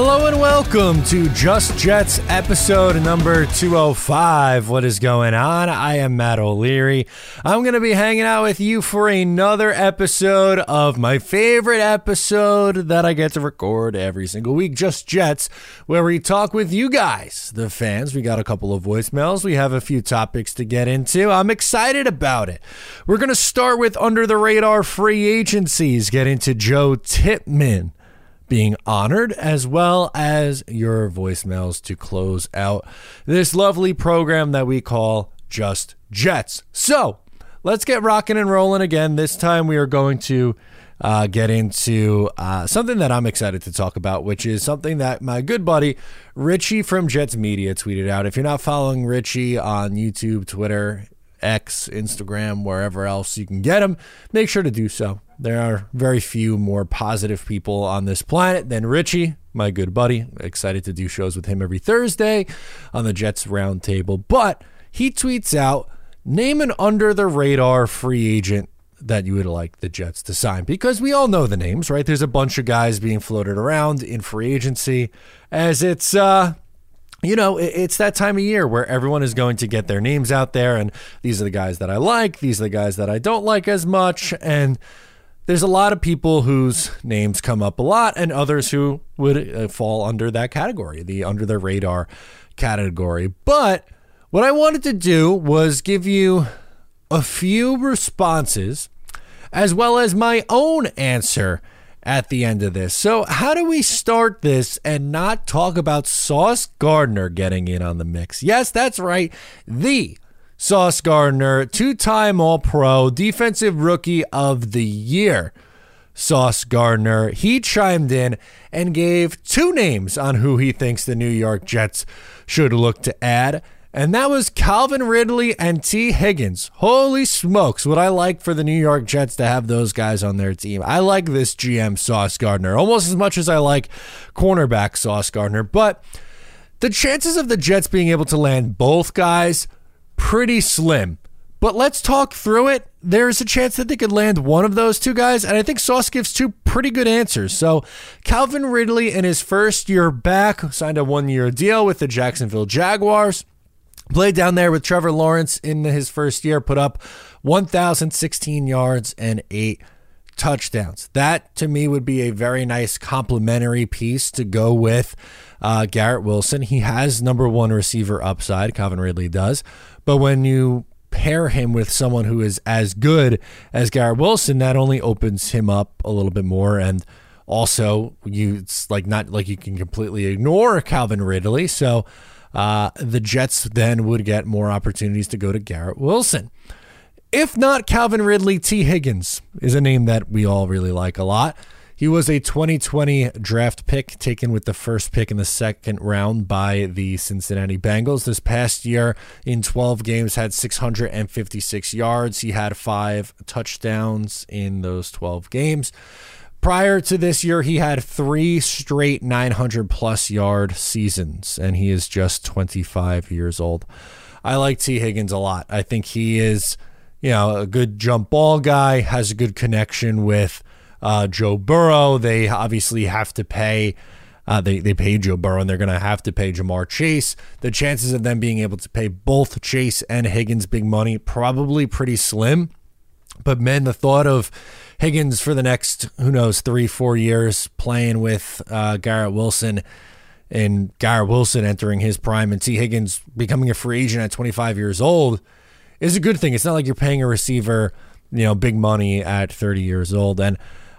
Hello and welcome to Just Jets episode number 205. What is going on? I am Matt O'Leary. I'm going to be hanging out with you for another episode of my favorite episode that I get to record every single week, Just Jets, where we talk with you guys, the fans. We got a couple of voicemails. We have a few topics to get into. I'm excited about it. We're going to start with under the radar free agencies, get into Joe Tippmann being honored, as well as your voicemails to close out this lovely program that we call Just Jets. So let's get rocking and rolling again. This time we are going to get into something that I'm excited to talk about, which is something that my good buddy Richie from Jets Media tweeted out. If you're not following Richie on YouTube, Twitter, X, Instagram, wherever else you can get him, make sure to do so. There are very few more positive people on this planet than Richie, my good buddy. Excited to do shows with him every Thursday on the Jets Roundtable. But he tweets out, name an under-the-radar free agent that you would like the Jets to sign. Because we all know the names, right? There's a bunch of guys being floated around in free agency as it's... you know, it's that time of year where everyone is going to get their names out there, and these are the guys that I like, these are the guys that I don't like as much, and there's a lot of people whose names come up a lot and others who would fall under that category, the under the radar category. But what I wanted to do was give you a few responses as well as my own answer at the end of this. So how do we start this and not talk about Sauce Gardner getting in on the mix? Yes, that's right. The Sauce Gardner, two-time All-Pro, Defensive Rookie of the Year, Sauce Gardner. He chimed in and gave two names on who he thinks the New York Jets should look to add. And that was Calvin Ridley and Tee Higgins. Holy smokes, would I like for the New York Jets to have those guys on their team. I like this GM Sauce Gardner almost as much as I like cornerback Sauce Gardner. But the chances of the Jets being able to land both guys, pretty slim. But let's talk through it. There's a chance that they could land one of those two guys, and I think Sauce gives two pretty good answers. So Calvin Ridley, in his first year back, signed a one-year deal with the Jacksonville Jaguars. Played down there with Trevor Lawrence in his first year, put up 1,016 yards and 8 touchdowns. That, to me, would be a very nice complementary piece to go with Garrett Wilson. He has number one receiver upside, Calvin Ridley does. But when you pair him with someone who is as good as Garrett Wilson, that only opens him up a little bit more. And also, it's like not like you can completely ignore Calvin Ridley. So... the Jets then would get more opportunities to go to Garrett Wilson. If not Calvin Ridley, Tee Higgins is a name that we all really like a lot. He was a 2020 draft pick taken with the first pick in the second round by the Cincinnati Bengals. This past year in 12 games had 656 yards. He had 5 touchdowns in those 12 games. Prior to this year, he had 3 straight 900-plus yard seasons, and he is just 25 years old. I like Tee Higgins a lot. I think he is, you know, a good jump ball guy, has a good connection with Joe Burrow. They obviously have to pay. They pay Joe Burrow, and they're going to have to pay Jamar Chase. The chances of them being able to pay both Chase and Higgins big money, probably pretty slim. But, man, the thought of Higgins for the next, who knows, 3-4 years playing with Garrett Wilson and Garrett Wilson entering his prime and Tee Higgins becoming a free agent at 25 years old is a good thing. It's not like you're paying a receiver, you know, big money at 30 years old. And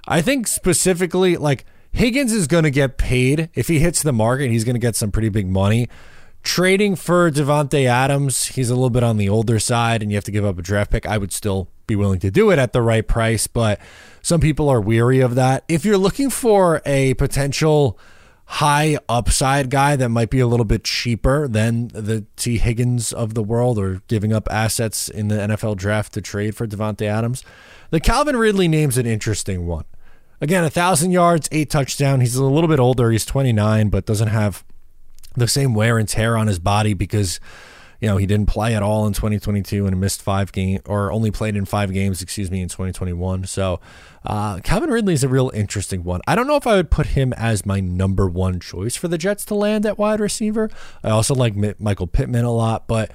I think specifically, like, Higgins is going to get paid. If he hits the market, he's going to get some pretty big money. Trading for Davante Adams, he's a little bit on the older side and you have to give up a draft pick. I would still be willing to do it at the right price, but some people are weary of that. If you're looking for a potential high upside guy that might be a little bit cheaper than the Tee Higgins of the world or giving up assets in the NFL draft to trade for Davante Adams, the Calvin Ridley name's an interesting one. Again, 1,000 yards, 8 touchdowns. He's a little bit older. He's 29, but doesn't have the same wear and tear on his body because you know, he didn't play at all in 2022 and missed only played in five games, excuse me, in 2021. So Calvin Ridley is a real interesting one. I don't know if I would put him as my number one choice for the Jets to land at wide receiver. I also like Michael Pittman a lot, but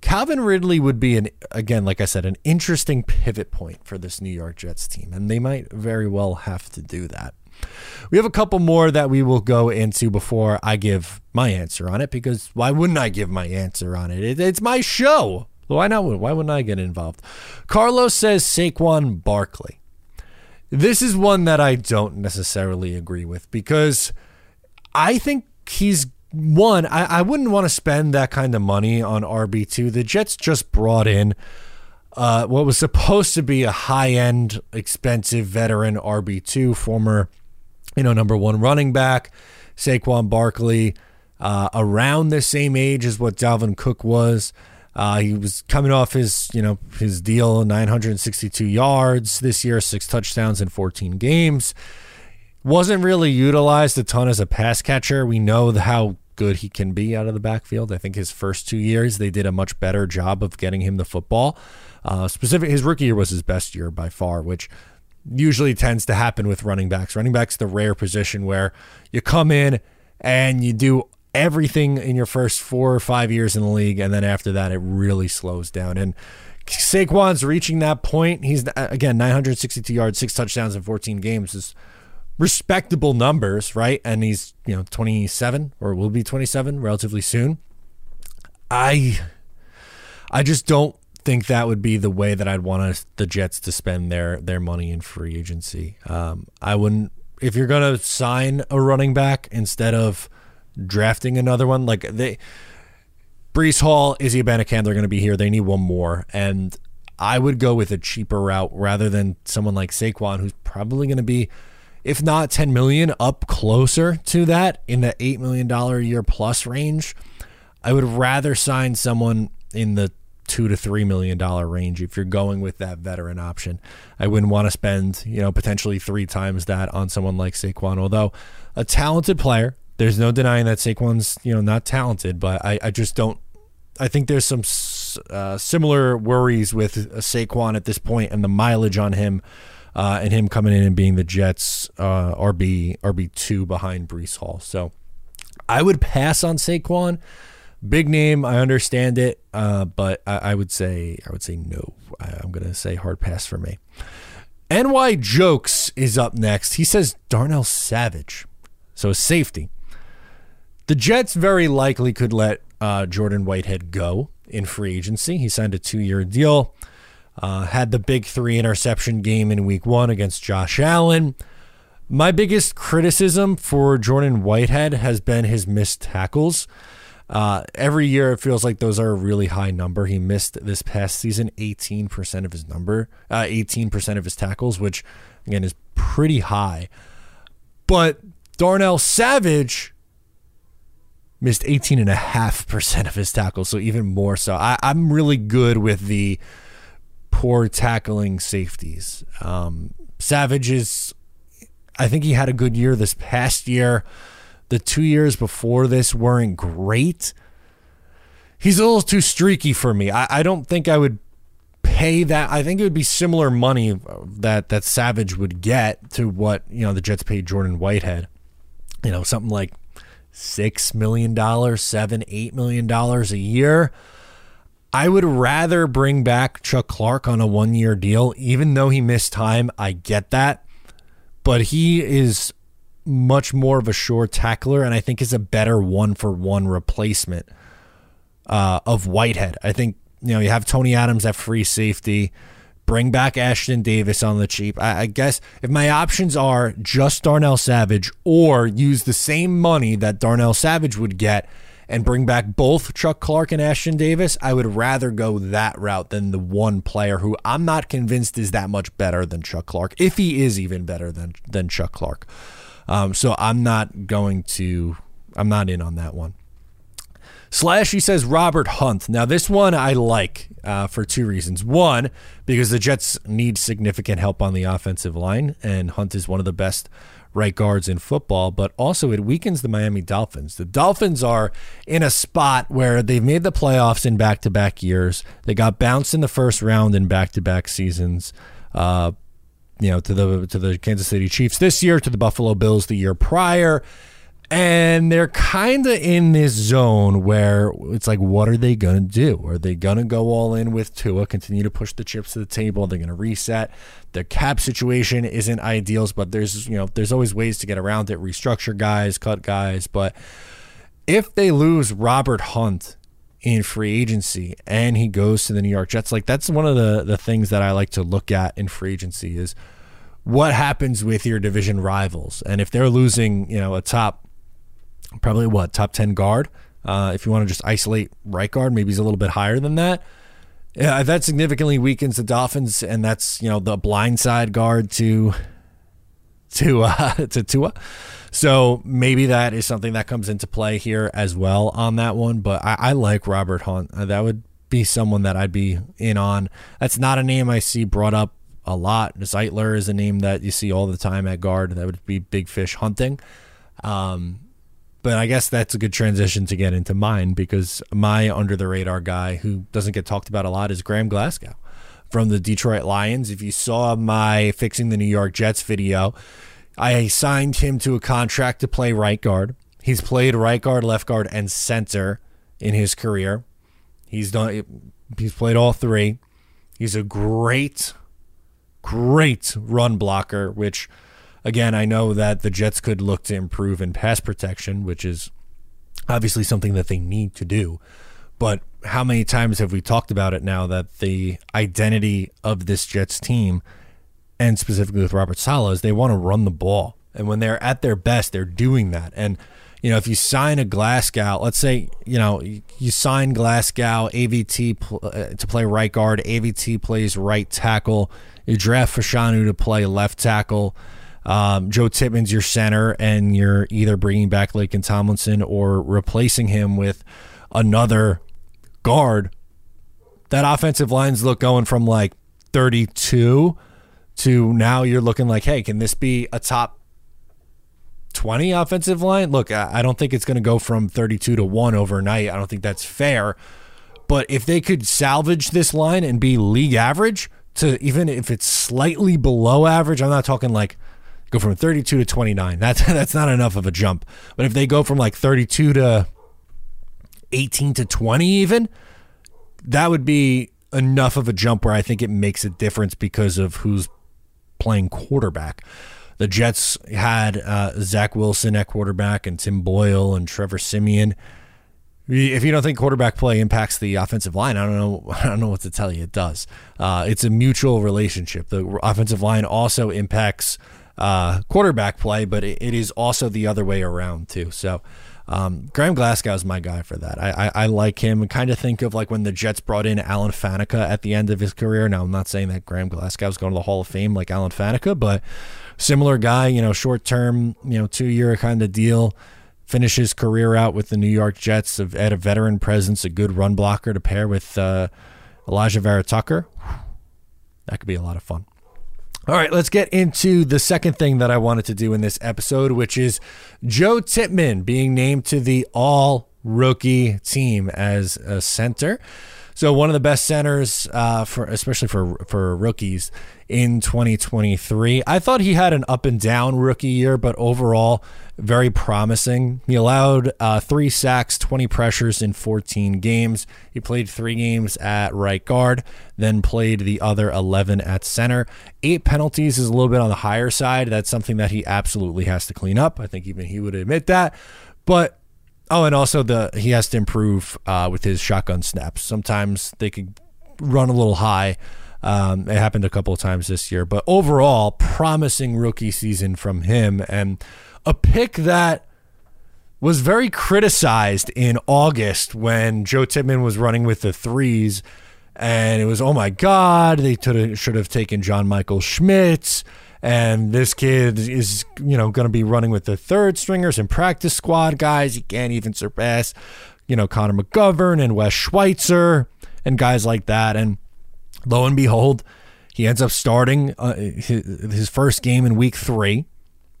Calvin Ridley would be, an interesting pivot point for this New York Jets team, and they might very well have to do that. We have a couple more that we will go into before I give my answer on it, because why wouldn't I give my answer on it? It's my show. Why not? Why wouldn't I get involved? Carlos says Saquon Barkley. This is one that I don't necessarily agree with, because I think he's one. I wouldn't want to spend that kind of money on RB2. The Jets just brought in what was supposed to be a high-end, expensive veteran RB2, former number one running back, Saquon Barkley, around the same age as what Dalvin Cook was. He was coming off his deal, 962 yards this year, 6 touchdowns in 14 games. Wasn't really utilized a ton as a pass catcher. We know how good he can be out of the backfield. I think his first 2 years, they did a much better job of getting him the football. His rookie year was his best year by far, which usually tends to happen with running backs. Running back's the rare position where you come in and you do everything in your first 4 or 5 years in the league, and then after that, it really slows down. And Saquon's reaching that point. He's, again, 962 yards, 6 touchdowns in 14 games is respectable numbers, right? And he's 27, or will be 27 relatively soon. I just don't think that would be the way that I'd want the Jets to spend their money in free agency. I wouldn't. If you're gonna sign a running back instead of drafting another one, Breece Hall, Izzy Abanikanda are gonna be here. They need one more, and I would go with a cheaper route rather than someone like Saquon, who's probably gonna be, if not 10 million, up closer to that in the $8 million a year plus range. I would rather sign someone in the $2 to $3 million range if you're going with that veteran option. I wouldn't want to spend, potentially 3 times that on someone like Saquon, although a talented player. There's no denying that Saquon's, not talented, but I just don't. I think there's some similar worries with Saquon at this point and the mileage on him, and him coming in and being the Jets RB2 behind Breece Hall. So I would pass on Saquon. Big name, I understand it, but I would say no. I'm going to say hard pass for me. NY Jokes is up next. He says Darnell Savage, so safety. The Jets very likely could let Jordan Whitehead go in free agency. He signed a 2-year deal, had the big 3 interception game in week 1 against Josh Allen. My biggest criticism for Jordan Whitehead has been his missed tackles. Every year it feels like those are a really high number. He missed this past season 18% of his 18% of his tackles, which again is pretty high. But Darnell Savage missed 18.5% of his tackles, so even more so. I'm really good with the poor tackling safeties. Savage is, I think he had a good year this past year. The 2 years before this weren't great. He's a little too streaky for me. I don't think I would pay that. I think it would be similar money that Savage would get to what the Jets paid Jordan Whitehead. Something like $6 million, $7, $8 million a year. I would rather bring back Chuck Clark on a 1-year deal, even though he missed time. I get that. But he is much more of a sure tackler, and I think is a better 1-for-1 replacement of Whitehead. I think you have Tony Adams at free safety, bring back Ashtyn Davis on the cheap. I guess if my options are just Darnell Savage or use the same money that Darnell Savage would get and bring back both Chuck Clark and Ashtyn Davis, I would rather go that route than the one player who I'm not convinced is that much better than Chuck Clark, if he is even better than Chuck Clark. So I'm not in on that one. Slashy says Robert Hunt. Now this one I like for 2 reasons. One, because the Jets need significant help on the offensive line, and Hunt is one of the best right guards in football, but also it weakens the Miami Dolphins. The Dolphins are in a spot where they've made the playoffs in back-to-back years. They got bounced in the first round in back-to-back seasons, to the Kansas City Chiefs this year, to the Buffalo Bills the year prior. And they're kind of in this zone where it's like, what are they going to do? Are they going to go all in with Tua, continue to push the chips to the table? They're going to reset. The cap situation isn't ideal, but there's always ways to get around it, restructure guys, cut guys. But if they lose Robert Hunt in free agency and he goes to the New York Jets, like that's one of the things that I like to look at in free agency is what happens with your division rivals. And if they're losing, a top 10 guard. If you want to just isolate right guard, maybe he's a little bit higher than that. Yeah, that significantly weakens the Dolphins, and that's the blindside guard to Tua. So maybe that is something that comes into play here as well on that one. But I like Robert Hunt. That would be someone that I'd be in on. That's not a name I see brought up a lot. Zeitler is a name that you see all the time at guard. That would be big fish hunting. But I guess that's a good transition to get into mine, because my under-the-radar guy who doesn't get talked about a lot is Graham Glasgow from the Detroit Lions. If you saw my Fixing the New York Jets video, I signed him to a contract to play right guard. He's played right guard, left guard, and center in his career. He's played all three. He's a great, great run blocker, which... Again, I know that the Jets could look to improve in pass protection, which is obviously something that they need to do. But how many times have we talked about it now that the identity of this Jets team, and specifically with Robert Saleh, is they want to run the ball. And when they're at their best, they're doing that. And, if you sign a Glasgow, let's say, you sign Glasgow, AVT to play right guard, AVT plays right tackle, you draft Fashanu to play left tackle, Joe Tippmann's your center, and you're either bringing back Laken Tomlinson or replacing him with another guard. That offensive line's going from 32 to now you're looking like, hey, can this be a top 20 offensive line? Look, I don't think it's going to go from 32 to 1 overnight. I don't think that's fair. But if they could salvage this line and be league average to even if it's slightly below average, I'm not talking go from 32 to 29. That's not enough of a jump. But if they go from 32 to 18 to 20 even, that would be enough of a jump where I think it makes a difference because of who's playing quarterback. The Jets had Zach Wilson at quarterback and Tim Boyle and Trevor Siemian. If you don't think quarterback play impacts the offensive line, I don't know what to tell you. It does. It's a mutual relationship. The offensive line also impacts quarterback play, but it is also the other way around too. So Graham Glasgow is my guy for that. I like him. Kind of think of when the Jets brought in Alan Faneca at the end of his career. Now I'm not saying that Graham Glasgow is going to the Hall of Fame like Alan Faneca, but similar guy, short term, 2-year kind of deal, finish his career out with the New York Jets at a veteran presence, a good run blocker to pair with Elijah Vera Tucker. That could be a lot of fun. All right, let's get into the second thing that I wanted to do in this episode, which is Joe Tippmann being named to the all-rookie team as a center. So one of the best centers, especially for rookies in 2023. I thought he had an up-and-down rookie year, but overall, very promising. He allowed 3 sacks, 20 pressures in 14 games. He played 3 games at right guard, then played the other 11 at center. 8 penalties is a little bit on the higher side. That's something that he absolutely has to clean up. I think even he would admit that. But, and also he has to improve with his shotgun snaps. Sometimes they could run a little high. It happened a couple of times this year. But overall, promising rookie season from him. And a pick that was very criticized in August when Joe Tippmann was running with the threes. And it was, oh my God, they should have taken John Michael Schmitz. And this kid is, going to be running with the third stringers and practice squad guys. He can't even surpass, Connor McGovern and Wes Schweitzer and guys like that. And lo and behold, he ends up starting his first game in week 3.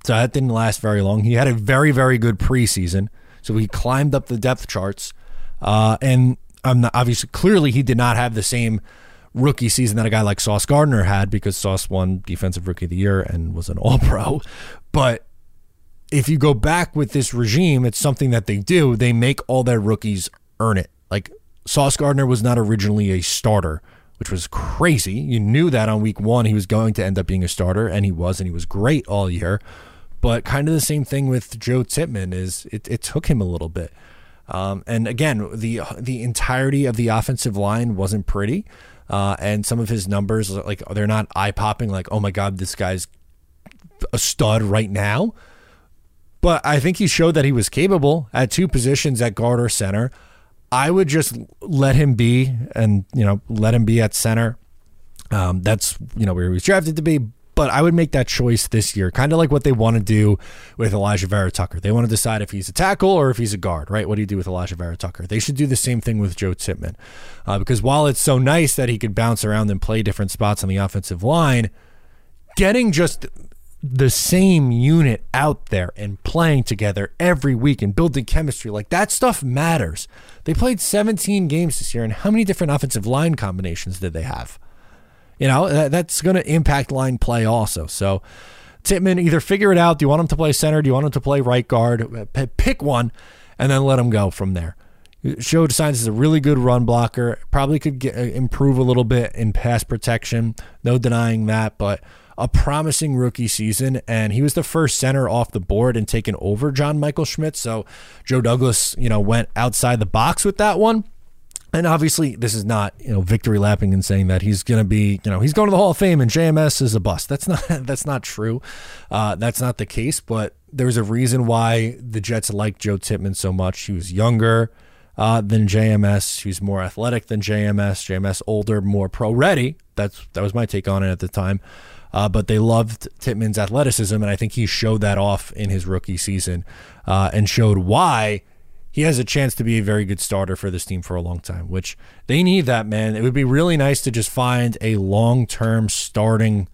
So that didn't last very long. He had a very, very good preseason. So he climbed up the depth charts. And I'm not, obviously, clearly he did not have the same rookie season that a guy like Sauce Gardner had, because Sauce won Defensive Rookie of the Year and was an All-Pro. But if you go back with this regime, it's something that they do. They make all their rookies earn it. Like, Sauce Gardner was not originally a starter, which was crazy. You knew that on week one he was going to end up being a starter, and he was great all year. But kind of the same thing with Joe Tippmann is it took him a little bit. And again, the entirety of the offensive line wasn't pretty. And some of his numbers, like, they're not eye-popping, like, oh my God, this guy's a stud right now. But I think he showed that he was capable at two positions, at guard or center. I would just let him be, and, you know, let him be at center. That's, you know, where he was drafted to be. But I would make that choice this year, kind of like what they want to do with Elijah Vera Tucker. They want to decide if he's a tackle or if he's a guard, right? What do you do with Elijah Vera Tucker? They should do the same thing with Joe Tippmann, because while it's so nice that he could bounce around and play different spots on the offensive line, getting just the same unit out there and playing together every week and building chemistry, like, that stuff matters. They played 17 games this year, and how many different offensive line combinations did they have? You know, that's going to impact line play also. So Tippmann, either figure it out. Do you want him to play center? Do you want him to play right guard? Pick one and then let him go from there. Showed signs is a really good run blocker. Probably could improve a little bit in pass protection. No denying that, but a promising rookie season. And he was the first center off the board and taken over John Michael Schmidt. So Joe Douglas, you know, went outside the box with that one. And obviously, this is not, you know, victory lapping and saying that he's going to be, you know, he's going to the Hall of Fame and JMS is a bust. That's not true. That's not the case. But there's a reason why the Jets like Joe Tippmann so much. He was younger than JMS. He was more athletic than JMS. JMS older, more pro ready. That was my take on it at the time. But they loved Tippmann's athleticism, and I think he showed that off in his rookie season and showed why he has a chance to be a very good starter for this team for a long time, which they need that, man. It would be really nice to just find a long-term starting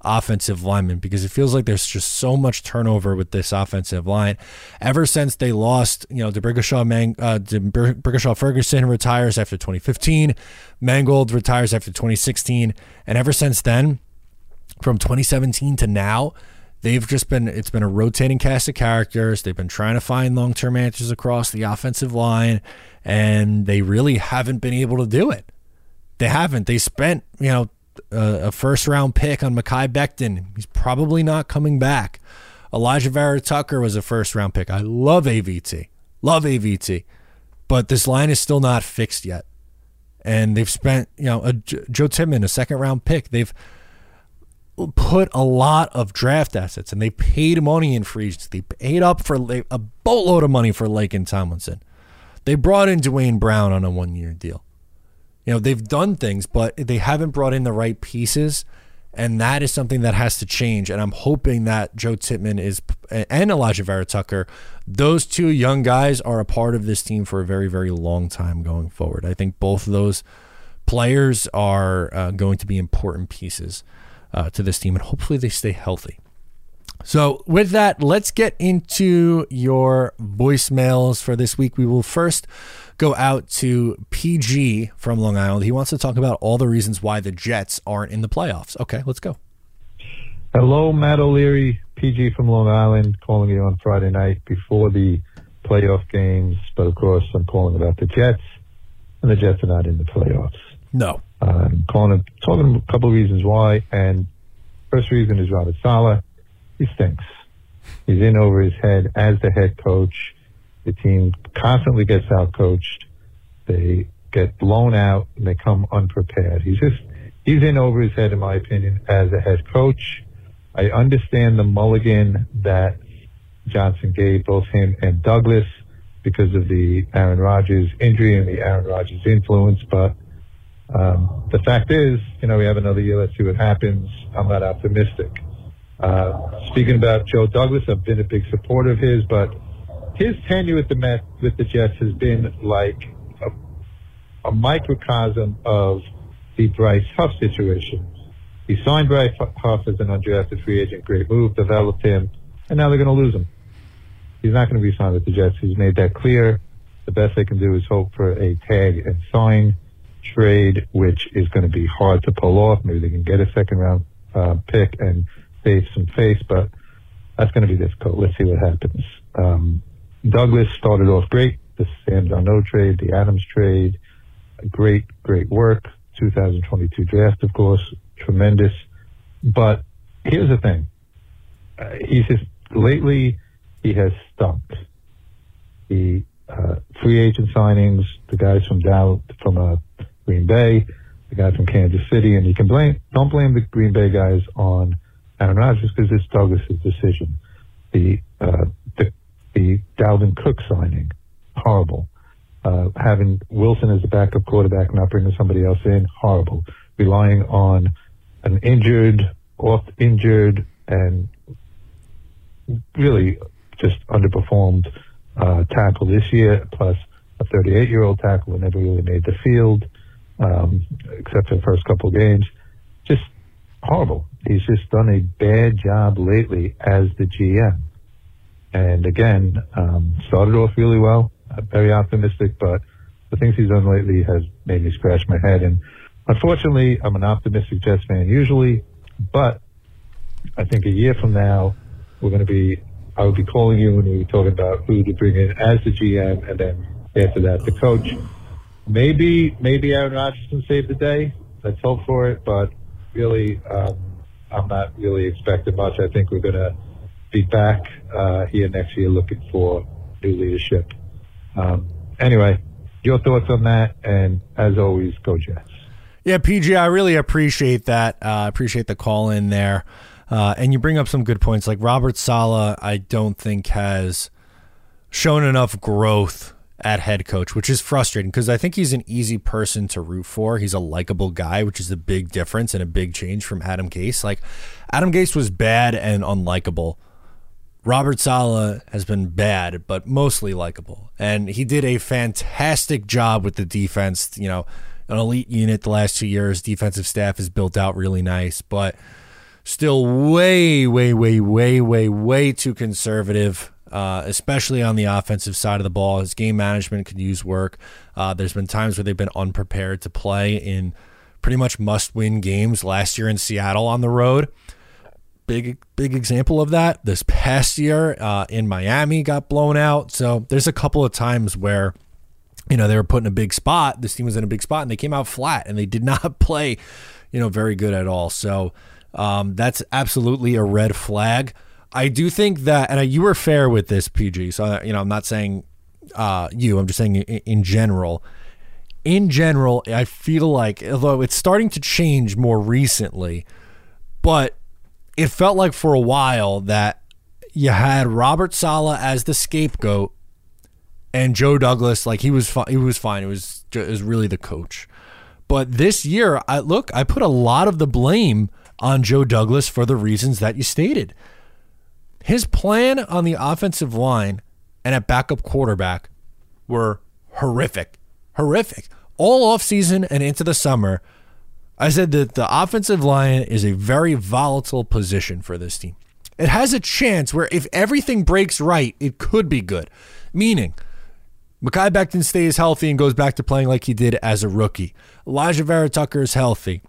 offensive lineman, because it feels like there's just so much turnover with this offensive line. Ever since they lost, you know, DeBrickashaw Ferguson retires after 2015, Mangold retires after 2016, and ever since then, from 2017 to now, they've just been, it's been a rotating cast of characters. They've been trying to find long-term answers across the offensive line, and they really haven't been able to do it. They haven't. They spent, you know, a first-round pick on Mekhi Becton. He's probably not coming back. Elijah Vera Tucker was a first-round pick. I love AVT. Love AVT. But this line is still not fixed yet. And they've spent, you know, Joe Tippmann, a second-round pick. They've put a lot of draft assets, and they paid money in free agency. They paid up for a boatload of money for Laken Tomlinson. They brought in Duane Brown on a one-year deal. You know, they've done things, but they haven't brought in the right pieces, and that is something that has to change. And I'm hoping that Joe Tippmann is, and Elijah Vera Tucker, those two young guys are a part of this team for a very, very long time going forward. I think both of those players are going to be important pieces to this team, and hopefully they stay healthy. So with that, let's get into your voicemails for this week. We will first go out to PG from Long Island. He wants to talk about all the reasons why the Jets aren't in the playoffs. Okay, let's go. Hello, Matt O'Leary, PG from Long Island, calling you on Friday night before the playoff games. But of course, I'm calling about the Jets, and the Jets are not in the playoffs. No. I'm talking a couple of reasons why, and first reason is Robert Saleh. He stinks. He's in over his head as the head coach. The team constantly gets out-coached. They get blown out, and they come unprepared. He's in over his head, in my opinion, as a head coach. I understand the mulligan that Johnson gave both him and Douglas because of the Aaron Rodgers injury and the Aaron Rodgers influence, but the fact is, you know, we have another year. Let's see what happens. I'm not optimistic. Speaking about Joe Douglas, I've been a big supporter of his, but his tenure with the Jets has been like a microcosm of the Bryce Huff situation. He signed Bryce Huff as an undrafted free agent. Great move, developed him, and now they're going to lose him. He's not going to be signed with the Jets. He's made that clear. The best they can do is hope for a tag and sign trade, which is going to be hard to pull off. Maybe they can get a second-round pick and save some face, but that's going to be difficult. Let's see what happens. Douglas started off great. The Sam Darnold trade, the Adams trade, great, great work. 2022 draft, of course, tremendous. But here's the thing. He's just lately he has stumped. The free agent signings, the guys from Green Bay, the guy from Kansas City, and you can don't blame the Green Bay guys on Aaron Rodgers because it's Douglas' decision. The Dalvin Cook signing, horrible. Having Wilson as a backup quarterback, not bringing somebody else in, horrible. Relying on an oft injured, and really just underperformed tackle this year, plus a 38-year-old tackle who never really made the field, except for the first couple of games. Just horrible. He's just done a bad job lately as the GM. And again, started off really well, very optimistic, but the things he's done lately has made me scratch my head. And unfortunately, I'm an optimistic Jets fan usually, but I think a year from now, I would be calling you and we'd be talking about who to bring in as the GM, and then after that, the coach. Maybe Aaron Rodgers can save the day. Let's hope for it, but really, I'm not really expecting much. I think we're going to be back here next year looking for new leadership. Anyway, your thoughts on that, and as always, go Jets. Yeah, PG, I really appreciate that. I appreciate the call in there. And you bring up some good points. Like Robert Saleh, I don't think has shown enough growth at head coach, which is frustrating because I think he's an easy person to root for. He's a likable guy, which is a big difference and a big change from Adam Gase. Like Adam Gase was bad and unlikable. Robert Saleh has been bad, but mostly likable. And he did a fantastic job with the defense. You know, an elite unit the last 2 years. Defensive staff is built out really nice, but still way, way, way, way, way, way too conservative, especially on the offensive side of the ball. His game management could use work. There's been times where they've been unprepared to play in pretty much must-win games. Last year in Seattle on the road, Big example of that. This past year in Miami got blown out. So there's a couple of times where, you know, they were put in a big spot. This team was in a big spot and they came out flat and they did not play, you know, very good at all. So that's absolutely a red flag. I do think that, and you were fair with this, PG. So, you know, I'm not saying I'm just saying in general. In general, I feel like, although it's starting to change more recently, but it felt like for a while that you had Robert Saleh as the scapegoat and Joe Douglas, like he was fine. It was really the coach. But this year, I put a lot of the blame on Joe Douglas for the reasons that you stated. His plan on the offensive line and at backup quarterback were horrific. All offseason and into the summer, I said that the offensive line is a very volatile position for this team. It has a chance where if everything breaks right, it could be good. Meaning, Mekhi Becton stays healthy and goes back to playing like he did as a rookie. Elijah Vera Tucker is healthy.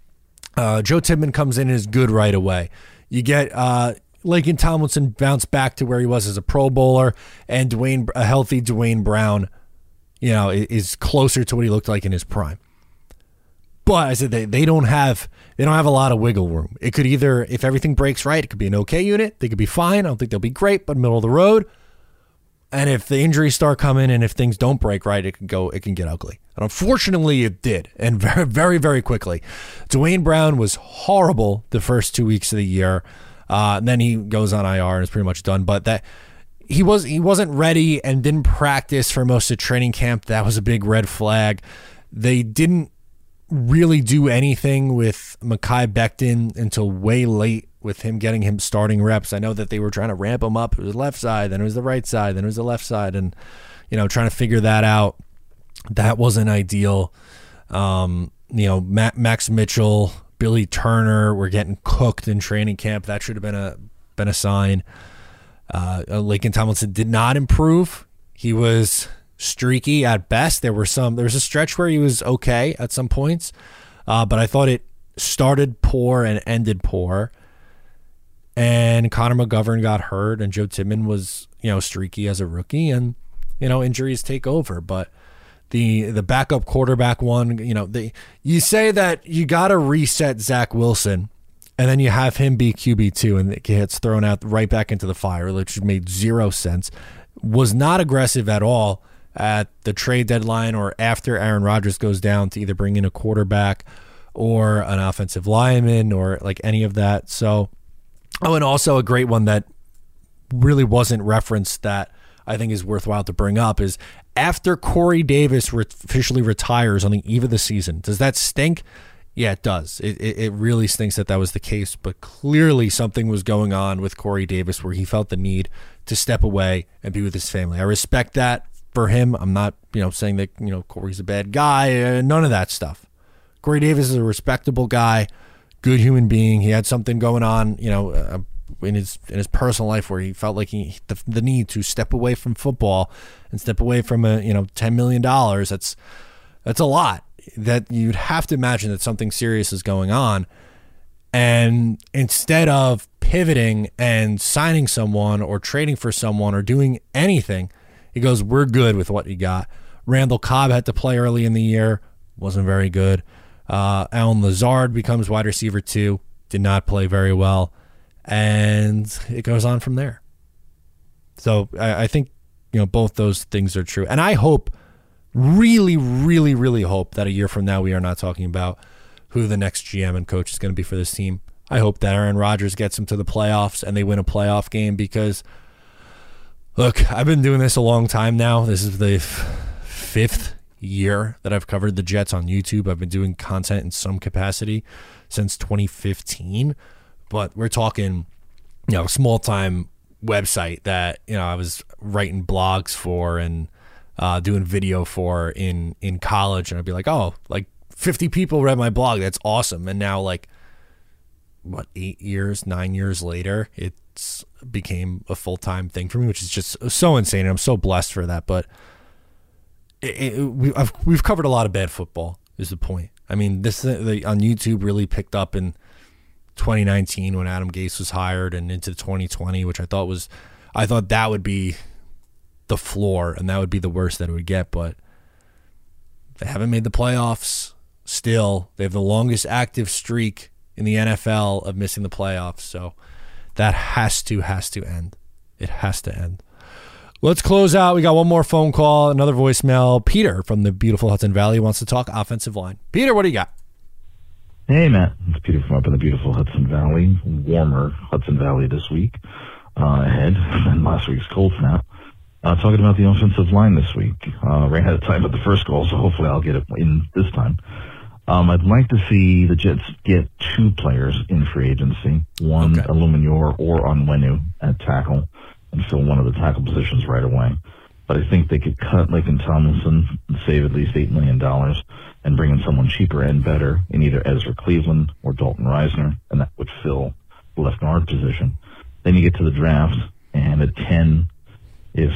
Joe Tippmann comes in and is good right away. You get Laken Tomlinson bounce back to where he was as a Pro Bowler, and a healthy Duane Brown, you know, is closer to what he looked like in his prime. But I said they don't have a lot of wiggle room. It could either, if everything breaks right, it could be an okay unit. They could be fine. I don't think they'll be great, but middle of the road. And if the injuries start coming and if things don't break right, it can get ugly. And unfortunately, it did, and very, very, very quickly. Duane Brown was horrible the first 2 weeks of the year. And then he goes on IR and is pretty much done. But that he wasn't ready and didn't practice for most of training camp. That was a big red flag. They didn't really do anything with Mekhi Becton until way late with him getting him starting reps. I know that they were trying to ramp him up. It was the left side, then it was the right side, then it was the left side, and, you know, trying to figure that out. That wasn't ideal. You know, Max Mitchell, Billy Turner were getting cooked in training camp. That should have been a sign. Laken Tomlinson did not improve. He was streaky at best. There was a stretch where he was okay at some points, but I thought it started poor and ended poor. And Connor McGovern got hurt, and Joe Tippmann was, streaky as a rookie, and injuries take over. But the backup quarterback one, you say that you got to reset Zach Wilson, and then you have him be QB2, and it gets thrown out right back into the fire, which made zero sense. Was not aggressive at all at the trade deadline or after Aaron Rodgers goes down to either bring in a quarterback or an offensive lineman or like any of that. So, and also a great one that really wasn't referenced that I think is worthwhile to bring up is after Corey Davis officially retires on the eve of the season. Does that stink? Yeah, it does. It really stinks that was the case, but clearly something was going on with Corey Davis where he felt the need to step away and be with his family. I respect that for him. I'm not, saying that, Corey's a bad guy, none of that stuff. Corey Davis is a respectable guy, good human being. He had something going on, in his personal life where he felt like the need to step away from football and step away from $10 million. That's a lot that you'd have to imagine that something serious is going on. And instead of pivoting and signing someone or trading for someone or doing anything, he goes, we're good with what you got. Randall Cobb had to play early in the year. Wasn't very good. Allen Lazard becomes wide receiver 2. Did not play very well. And it goes on from there. So I think, both those things are true. And I hope, really, really, really hope that a year from now we are not talking about who the next GM and coach is going to be for this team. I hope that Aaron Rodgers gets them to the playoffs and they win a playoff game because, look, I've been doing this a long time now. This is the fifth year that I've covered the Jets on YouTube. I've been doing content in some capacity since 2015. But we're talking, a small-time website that, I was writing blogs for and doing video for in college. And I'd be like, 50 people read my blog. That's awesome. And now, 9 years later, it's became a full-time thing for me, which is just so insane. And I'm so blessed for that. But we've covered a lot of bad football is the point. I mean, this on YouTube really picked up in 2019 when Adam Gase was hired and into 2020, which I thought that would be the floor and that would be the worst that it would get, but they haven't made the playoffs still. They have the longest active streak in the NFL of missing the playoffs, so that has to end. It has to end. Let's close out. We got one more phone call, another voicemail. Peter from the beautiful Hudson Valley wants to talk offensive line. Peter, what do you got? Hey, Matt. It's Peter from up in the beautiful Hudson Valley. Warmer Hudson Valley this week ahead than last week's cold snap. Talking about the offensive line this week. Ran out of time with the first goal, so hopefully I'll get it in this time. I'd like to see the Jets get 2 players in free agency. One, okay. Illuminor or Onwenu at tackle, and fill one of the tackle positions right away. But I think they could cut Laken Tomlinson and save at least $8 million and bring in someone cheaper and better in either Ezra Cleveland or Dalton Risner, and that would fill the left guard position. Then you get to the draft, and at 10, if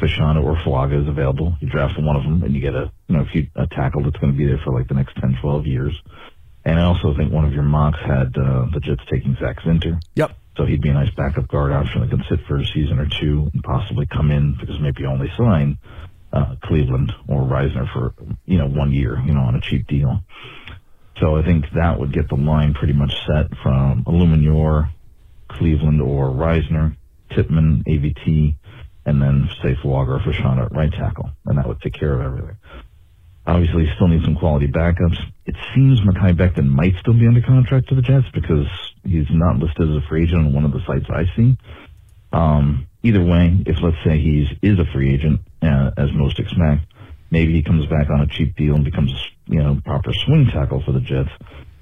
Fashanu or Falaga is available, you draft one of them, and you get a tackle that's going to be there for the next 10, 12 years. And I also think one of your mocks had the Jets taking Zach Zinter. Yep. So he'd be a nice backup guard option that can sit for a season or two and possibly come in because maybe only sign Cleveland or Risner for, 1 year, on a cheap deal. So I think that would get the line pretty much set from Illuminor, Cleveland or Risner, Tippmann, AVT, and then say Flaugher for Sean at right tackle. And that would take care of everything. Obviously, you still need some quality backups. It seems Mekhi Becton might still be under contract to the Jets because he's not listed as a free agent on one of the sites I see. Either way, if let's say he is a free agent, as most expect, maybe he comes back on a cheap deal and becomes proper swing tackle for the Jets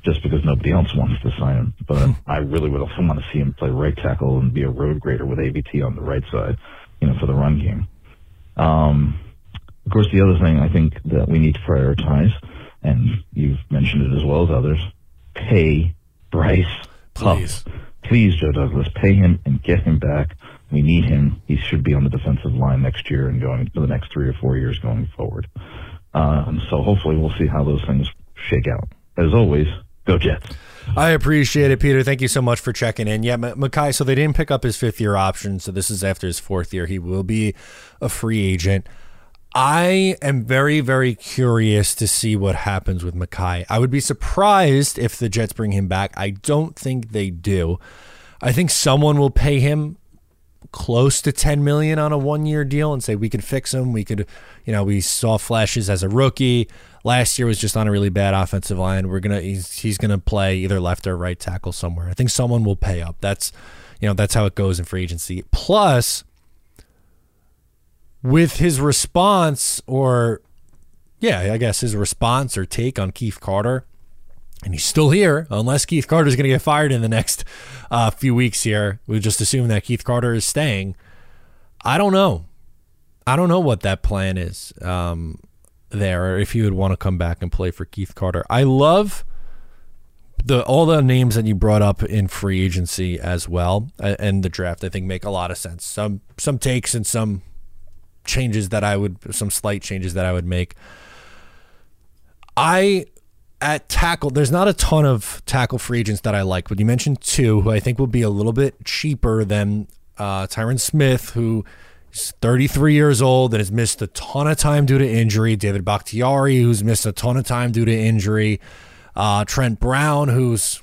just because nobody else wants to sign him. But I really would also want to see him play right tackle and be a road grader with AVT on the right side, for the run game. Of course, the other thing I think that we need to prioritize, and you've mentioned it as well as others, pay Bryce Please. Please, Joe Douglas, pay him and get him back. We need him. He should be on the defensive line next year and going for the next 3 or 4 years going forward. So hopefully we'll see how those things shake out. As always, go Jets. I appreciate it, Peter. Thank you so much for checking in. Yeah, Mekhi, so they didn't pick up his fifth-year option, so this is after his fourth year. He will be a free agent. I am very, very curious to see what happens with Mekhi. I would be surprised if the Jets bring him back. I don't think they do. I think someone will pay him close to $10 million on a one-year deal and say, we could fix him. We could, you know, we saw flashes as a rookie. Last year was just on a really bad offensive line. We're going to, he's going to play either left or right tackle somewhere. I think someone will pay up. That's, you know, that's how it goes in free agency. Plus, with his response or, yeah, I guess his response or take on Keith Carter, and he's still here, unless Keith Carter is going to get fired in the next few weeks here. We'll just assume that Keith Carter is staying. I don't know. I don't know what that plan is there, or if he would want to come back and play for Keith Carter. I love all the names that you brought up in free agency as well, and the draft, I think, make a lot of sense. Some takes and some changes that I would, some slight changes that I would make. At tackle, there's not a ton of tackle free agents that I like, but you mentioned two who I think will be a little bit cheaper than Tyron Smith, who is 33 years old and has missed a ton of time due to injury, David Bakhtiari, who's missed a ton of time due to injury, Trent Brown, who's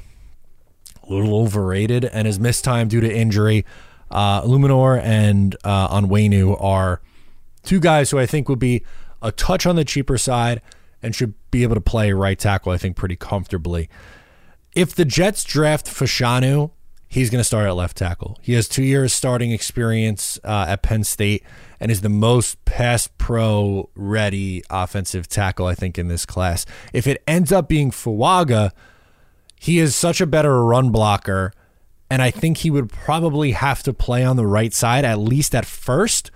a little overrated and has missed time due to injury. Luminor and Onwenu are two guys who I think would be a touch on the cheaper side and should be able to play right tackle, I think, pretty comfortably. If the Jets draft Fashanu, he's going to start at left tackle. He has 2 years starting experience at Penn State and is the most pass pro ready offensive tackle, I think, in this class. If it ends up being Fuaga, he is such a better run blocker, and I think he would probably have to play on the right side, at least at first.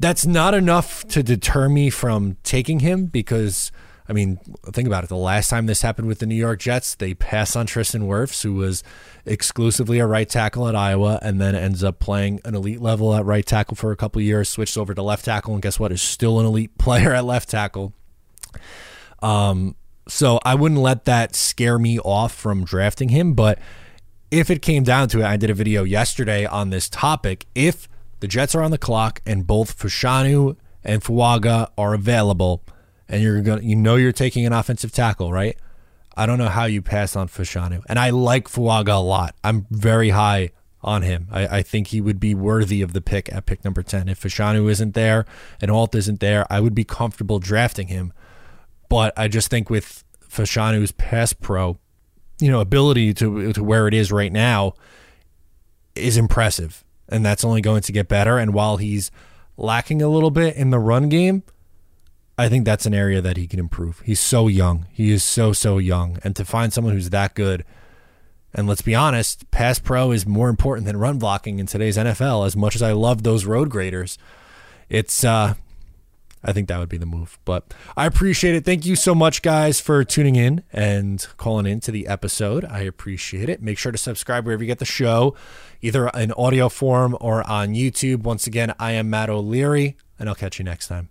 That's not enough to deter me from taking him because, I mean, think about it. The last time this happened with the New York Jets, they passed on Tristan Wirfs, who was exclusively a right tackle at Iowa and then ends up playing an elite level at right tackle for a couple of years, switched over to left tackle, and guess what? Is still an elite player at left tackle. So I wouldn't let that scare me off from drafting him, but if it came down to it, I did a video yesterday on this topic. If the Jets are on the clock and both Fashanu and Fuaga are available, and you're taking an offensive tackle, right? I don't know how you pass on Fashanu. And I like Fuaga a lot. I'm very high on him. I think he would be worthy of the pick at pick number 10. If Fashanu isn't there and Alt isn't there, I would be comfortable drafting him. But I just think with Fashanu's pass pro, you know, ability to where it is right now is impressive. And that's only going to get better. And while he's lacking a little bit in the run game, I think that's an area that he can improve. He's so young. He is so, so young. And to find someone who's that good, and let's be honest, pass pro is more important than run blocking in today's NFL. As much as I love those road graders, it's, I think that would be the move. But I appreciate it. Thank you so much, guys, for tuning in and calling in to the episode. I appreciate it. Make sure to subscribe wherever you get the show, either in audio form or on YouTube. Once again, I am Matt O'Leary, and I'll catch you next time.